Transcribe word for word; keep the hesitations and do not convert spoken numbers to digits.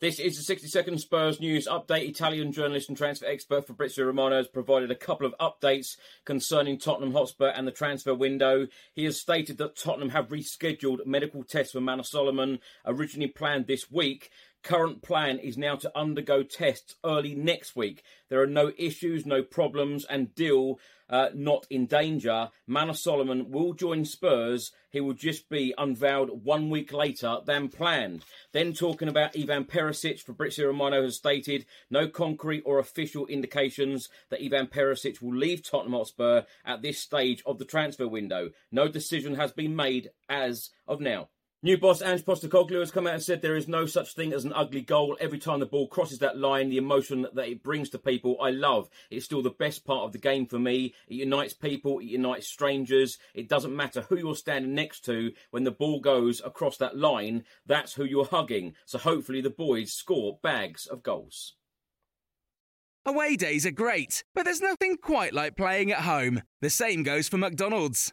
This is the sixty second Spurs news update. Italian journalist and transfer expert Fabrizio Romano has provided a couple of updates concerning Tottenham Hotspur and the transfer window. He has stated that Tottenham have rescheduled medical tests for Manor Solomon, originally planned this week. Current plan is now to undergo tests early next week. There are no issues, no problems, and deal uh, not in danger. Manor Solomon will join Spurs. He will just be unveiled one week later than planned. Then talking about Ivan Perisic, Fabrizio Romano has stated no concrete or official indications that Ivan Perisic will leave Tottenham Hotspur at this stage of the transfer window. No decision has been made as of now. New boss Ange Postecoglou has come out and said there is no such thing as an ugly goal. Every time the ball crosses that line, the emotion that it brings to people, I love. It's still the best part of the game for me. It unites people. It unites strangers. It doesn't matter who you're standing next to. When the ball goes across that line, that's who you're hugging. So hopefully the boys score bags of goals. Away days are great, but there's nothing quite like playing at home. The same goes for McDonald's.